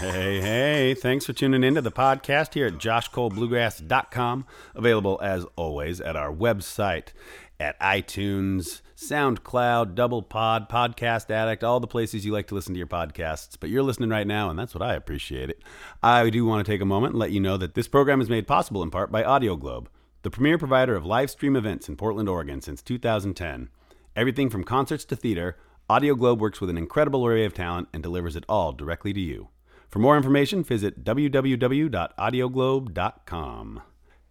Hey, hey, thanks for tuning into the podcast here at Josh ColeBluegrass.com, available as always at our website, at iTunes, SoundCloud, DoublePod, Podcast Addict, all the places you like to listen to your podcasts. But you're listening right now, and that's what I appreciate it. I do want to take a moment and let you know that this program is made possible in part by AudioGlobe, the premier provider of live stream events in Portland, Oregon since 2010. Everything from concerts to theater, AudioGlobe works with an incredible array of talent and delivers it all directly to you. For more information, visit www.audioglobe.com.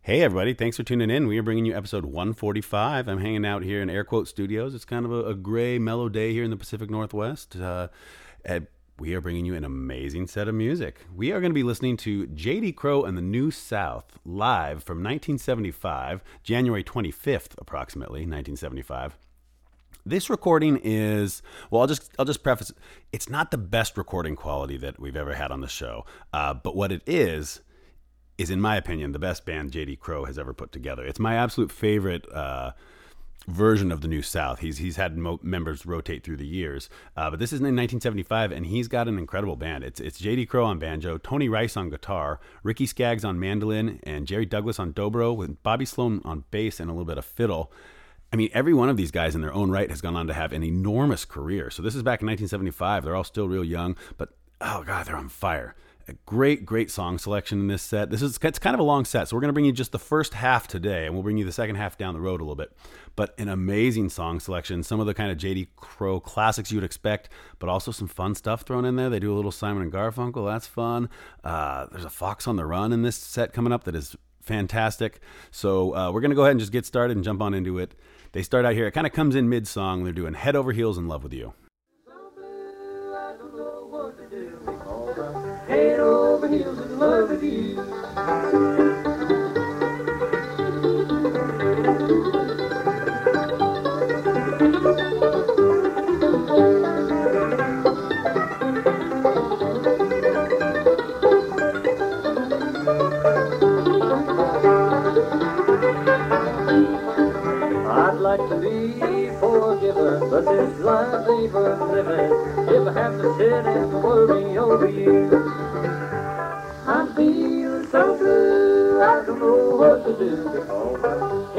Hey, everybody. Thanks for tuning in. We are bringing you episode 145. I'm hanging out here in Air Quote Studios. It's kind of a gray, mellow day here in the Pacific Northwest. We are bringing you an amazing set of music. We are going to be listening to J.D. Crowe and the New South live from 1975, January 25th, approximately, 1975. This recording is, well, I'll just preface, it's not the best recording quality that we've ever had on the show, but what it is in my opinion, the best band J.D. Crowe has ever put together. It's my absolute favorite version of the New South. He's had members rotate through the years, but this is in 1975, and he's got an incredible band. It's J.D. Crowe on banjo, Tony Rice on guitar, Ricky Skaggs on mandolin, and Jerry Douglas on dobro, with Bobby Sloan on bass and a little bit of fiddle. I mean, every one of these guys in their own right has gone on to have an enormous career. So this is back in 1975. They're all still real young, but oh God, they're on fire. A great, great song selection in this set. It's kind of a long set, so we're going to bring you just the first half today, and we'll bring you the second half down the road a little bit. But an amazing song selection, some of the kind of J.D. Crowe classics you'd expect, but also some fun stuff thrown in there. They do a little Simon and Garfunkel, that's fun. There's a Fox on the Run in this set coming up that is fantastic. So we're going to go ahead and just get started and jump on into it. They start out here, it kind of comes in mid-song, they're doing Head Over Heels in Love With You. I don't know what to do. Head over heels in love with you. I'd like to be forgiver, but this life ain't worth living. If I have to sit and worry over you, I'm feeling so blue, I don't know what to do.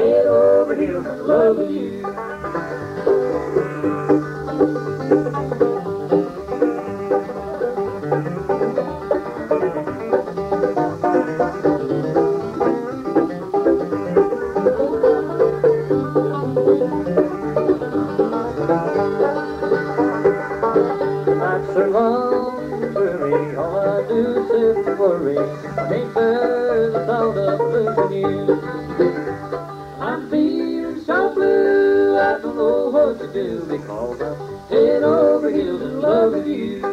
Head over heels in love with you. Worry. I ain't better the thought of losing you. I'm feeling so blue, I don't know what to do, because I'm head over heels in love with you.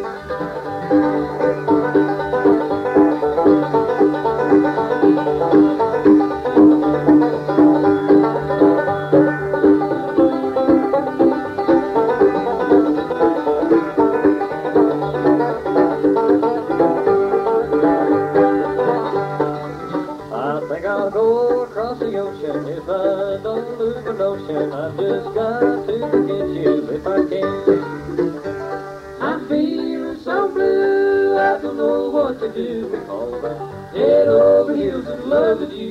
I've just got to forget you if I can. I'm feeling so blue, I don't know what to do, because I'm head over heels in love with you.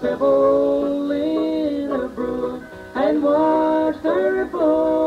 Pebble in a brook and watch the ripple.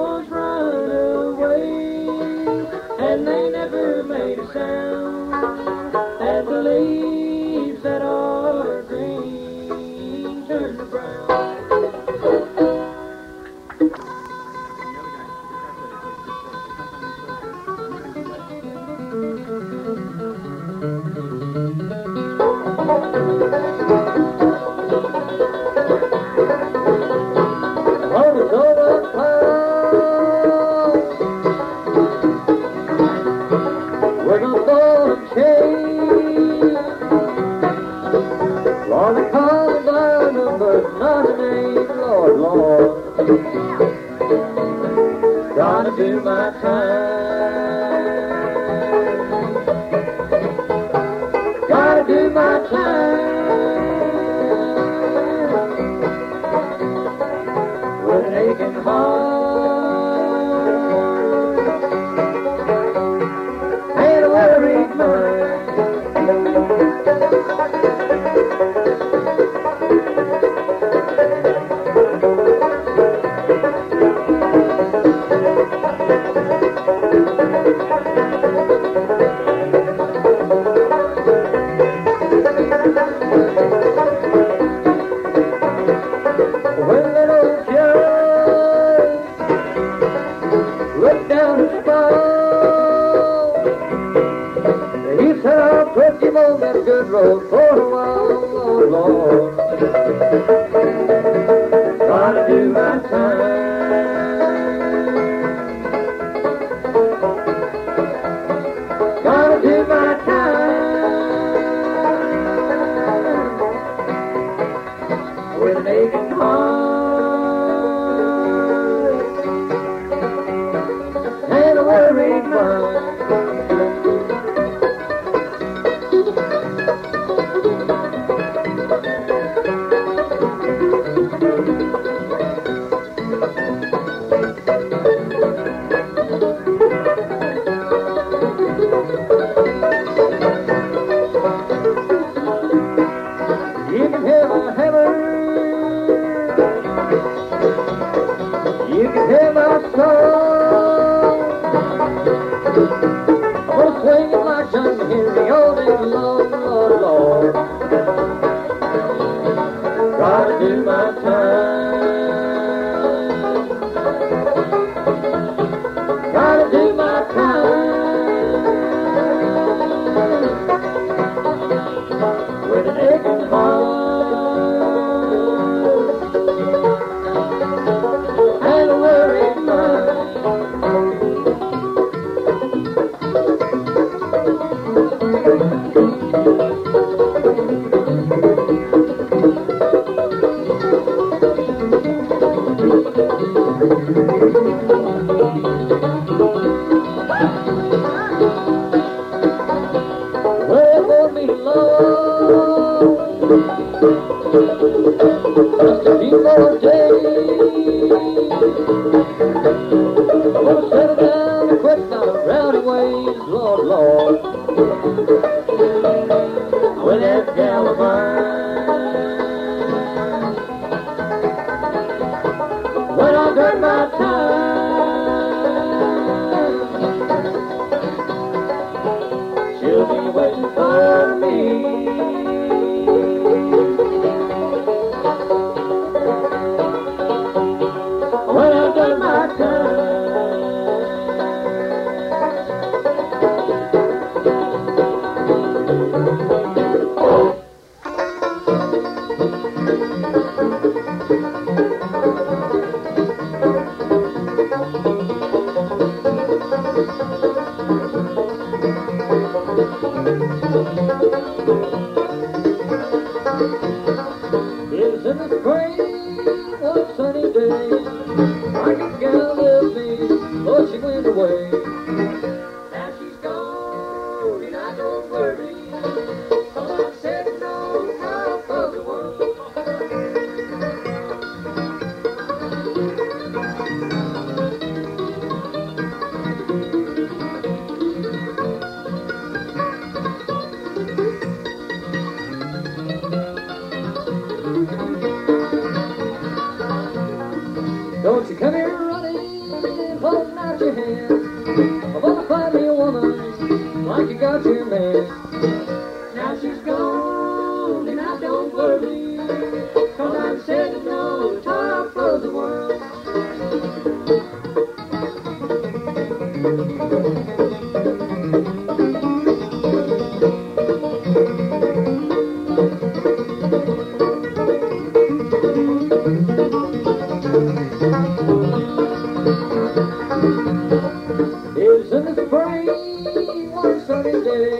away.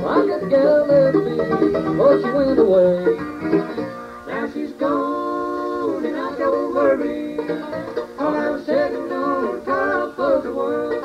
Why did the girl let me? Oh, she went away. Now she's gone and I don't worry. All I was sitting on top of the world.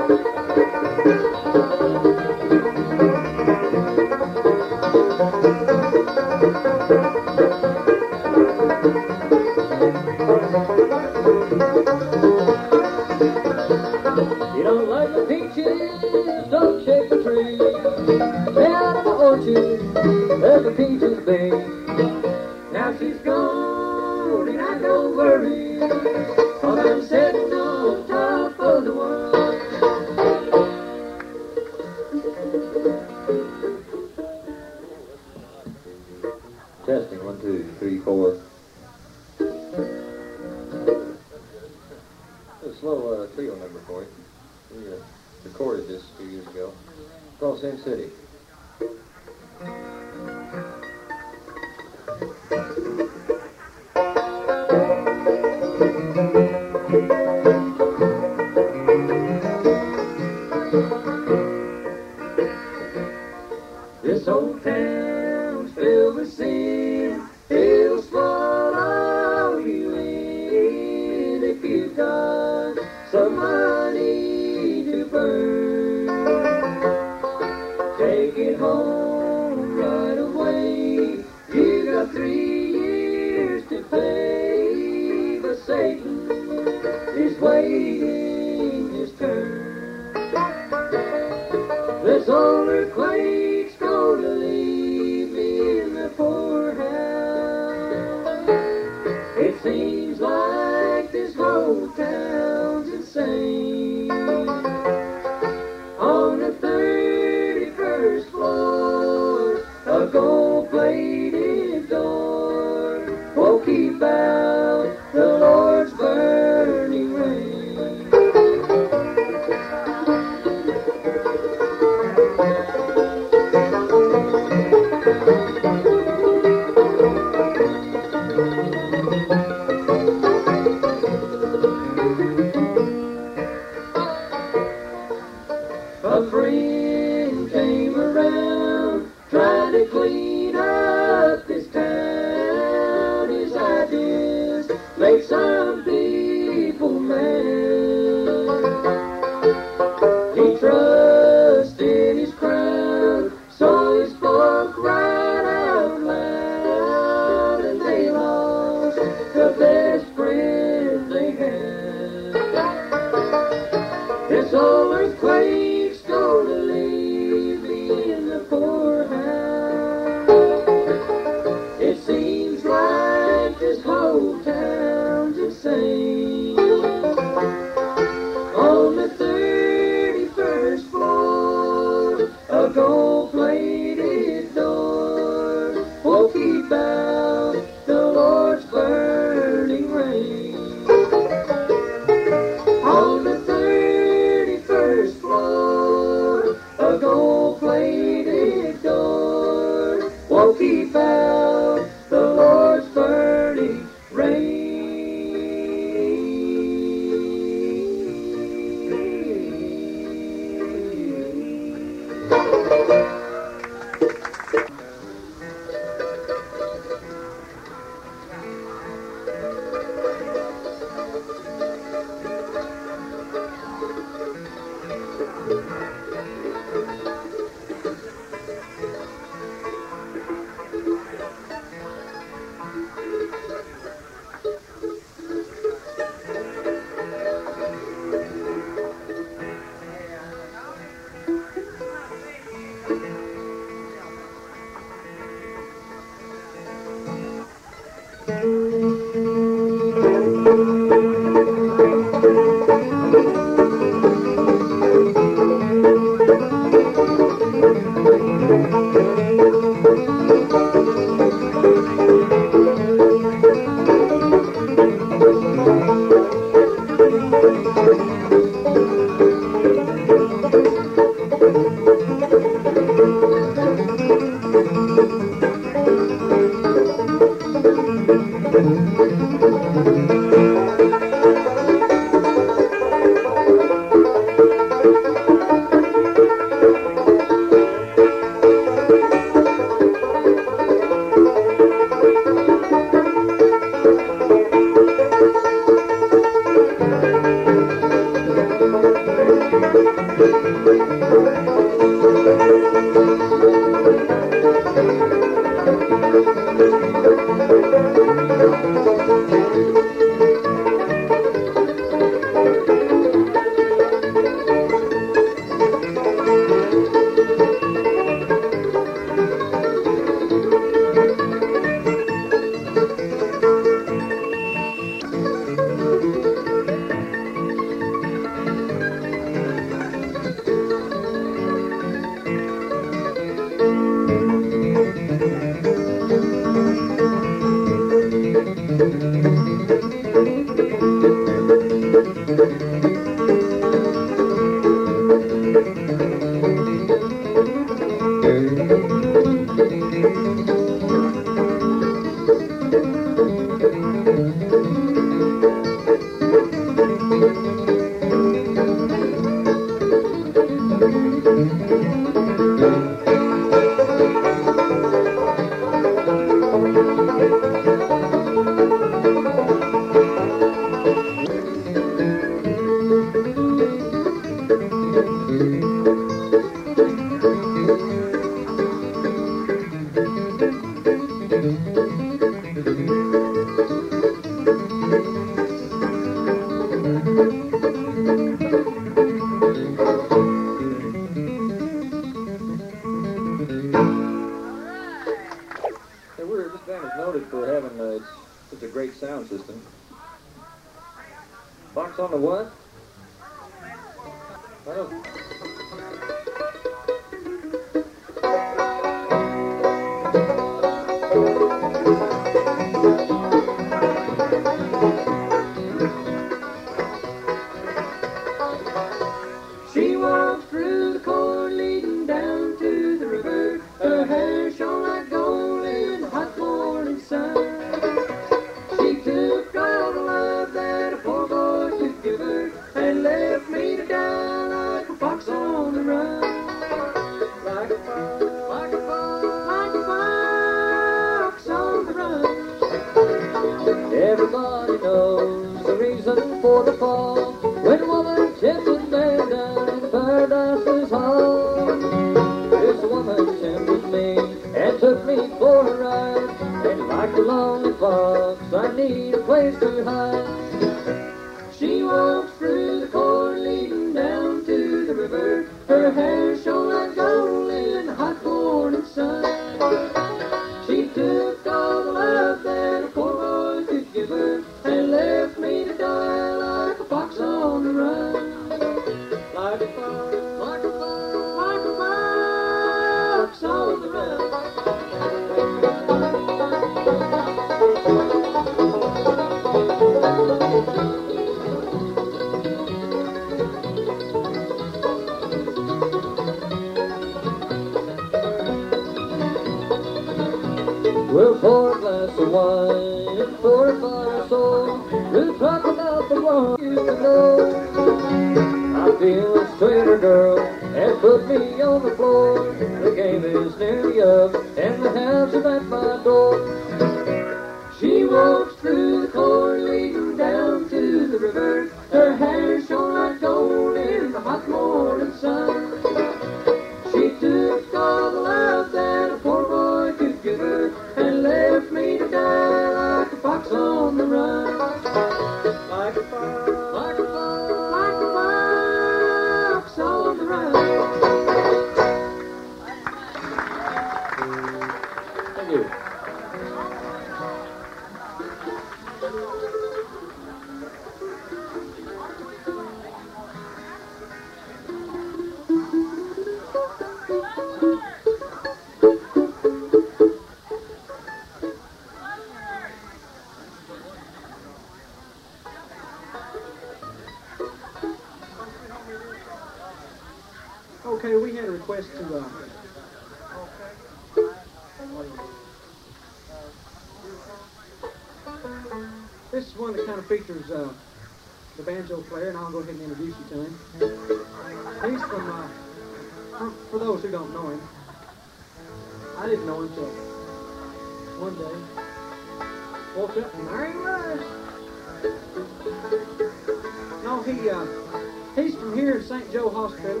He's from here, St. Joe Hospital,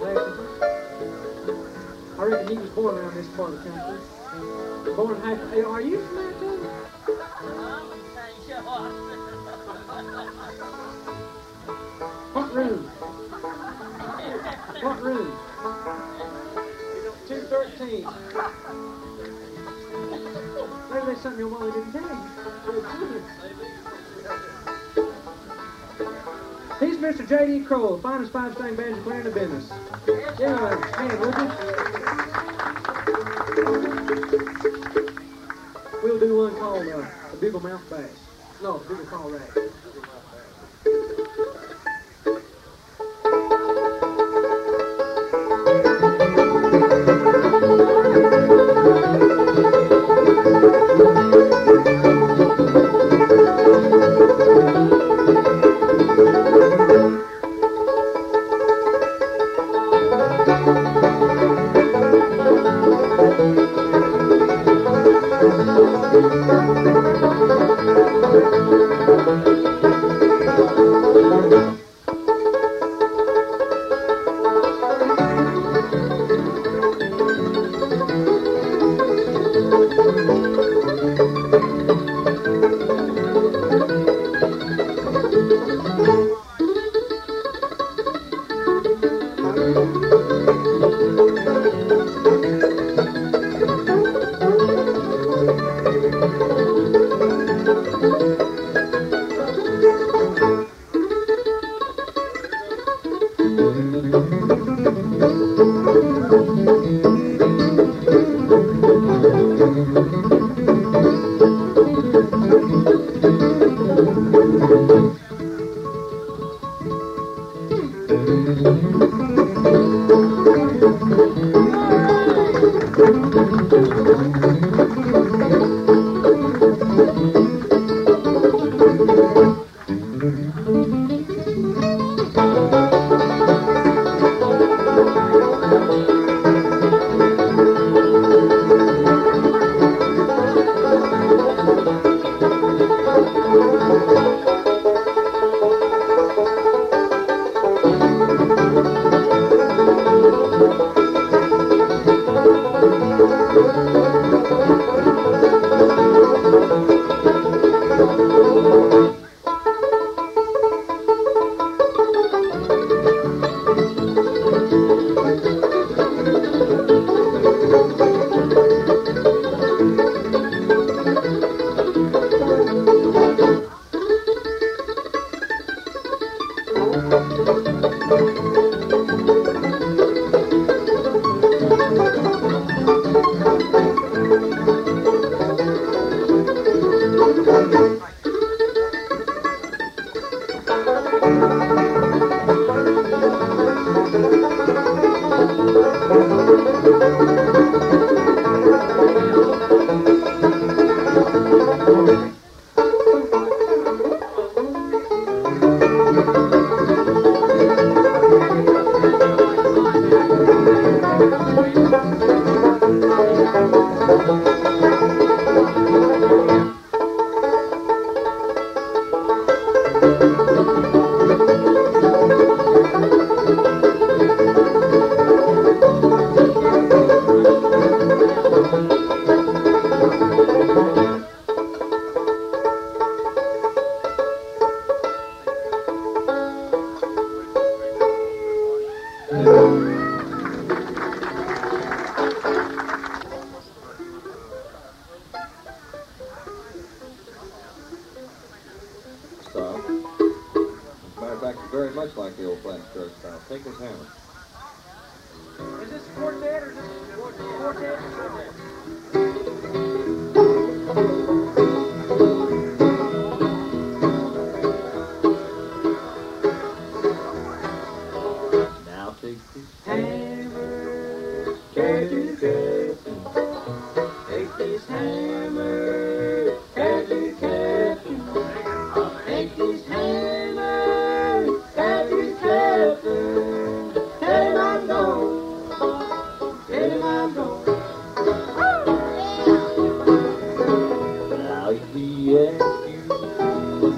Lexington. I reckon he was born around this part of the country. Born half. Are you from there too? I'm from St. Joe Hospital. What room? What room? 213. Maybe there's something your mother didn't tell you. He's Mr. J.D. Crowe, finest five-string banjo player in the business. Give him a hand, would you? We'll do one called a bugle mouth bass. No, bugle call rag.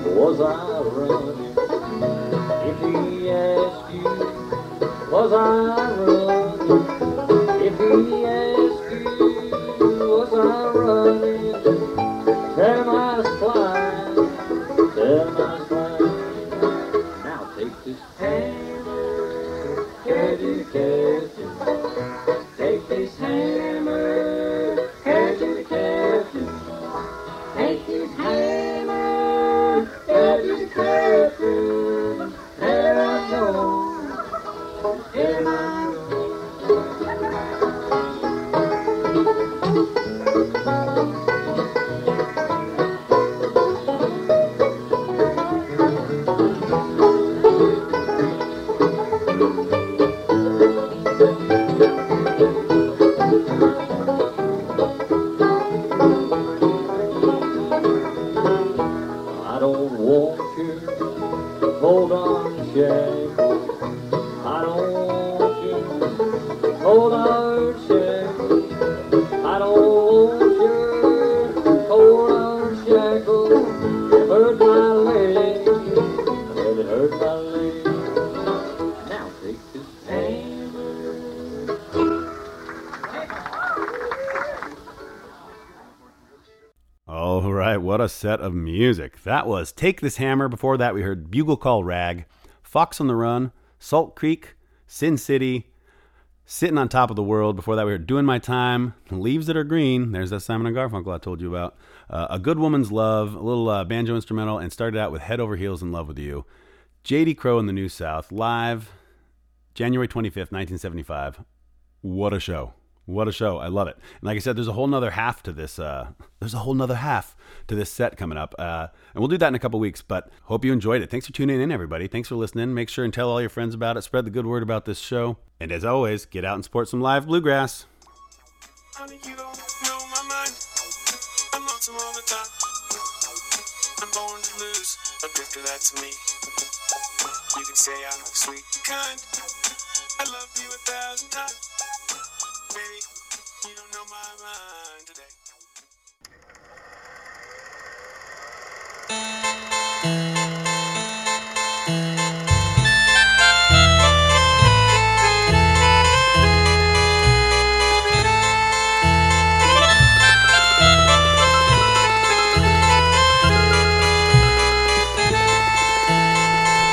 Was I running? If he asked you, was I running? If he asked you, was I running? Tell my slime. Now take this hammer, can't you catch it? Take this hammer, can't you catch it? Take this hammer, can't you catch it? There I go, here I go. Set of music. That was Take This Hammer. Before that we heard Bugle Call Rag, Fox on the Run, Salt Creek, Sin City, Sitting on Top of the World. Before that we heard Doing My Time, Leaves That Are Green, there's that Simon and Garfunkel I told you about, A Good Woman's Love, a little banjo instrumental, and started out with Head Over Heels in Love With You. J.D. Crowe and the New South, live January 25th, 1975. What a show. What a show. I love it. And like I said, there's a whole nother half to this. There's a whole nother half to this set coming up. And we'll do that in a couple weeks, but hope you enjoyed it. Thanks for tuning in, everybody. Thanks for listening. Make sure and tell all your friends about it. Spread the good word about this show. And as always, get out and support some live bluegrass. How do you know my mind? I'm lonesome all the time. I'm born to lose. A picture that's me. You can say I'm sweet and kind. I love you 1,000 times. Baby, you don't know my mind today.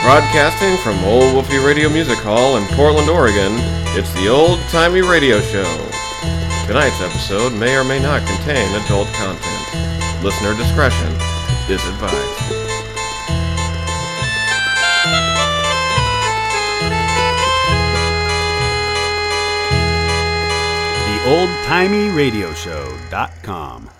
Broadcasting from Old Wolfie Radio Music Hall in Portland, Oregon, it's the Old Timey Radio Show. Tonight's episode may or may not contain adult content. Listener discretion is advised. The Old Timey Radio Show.com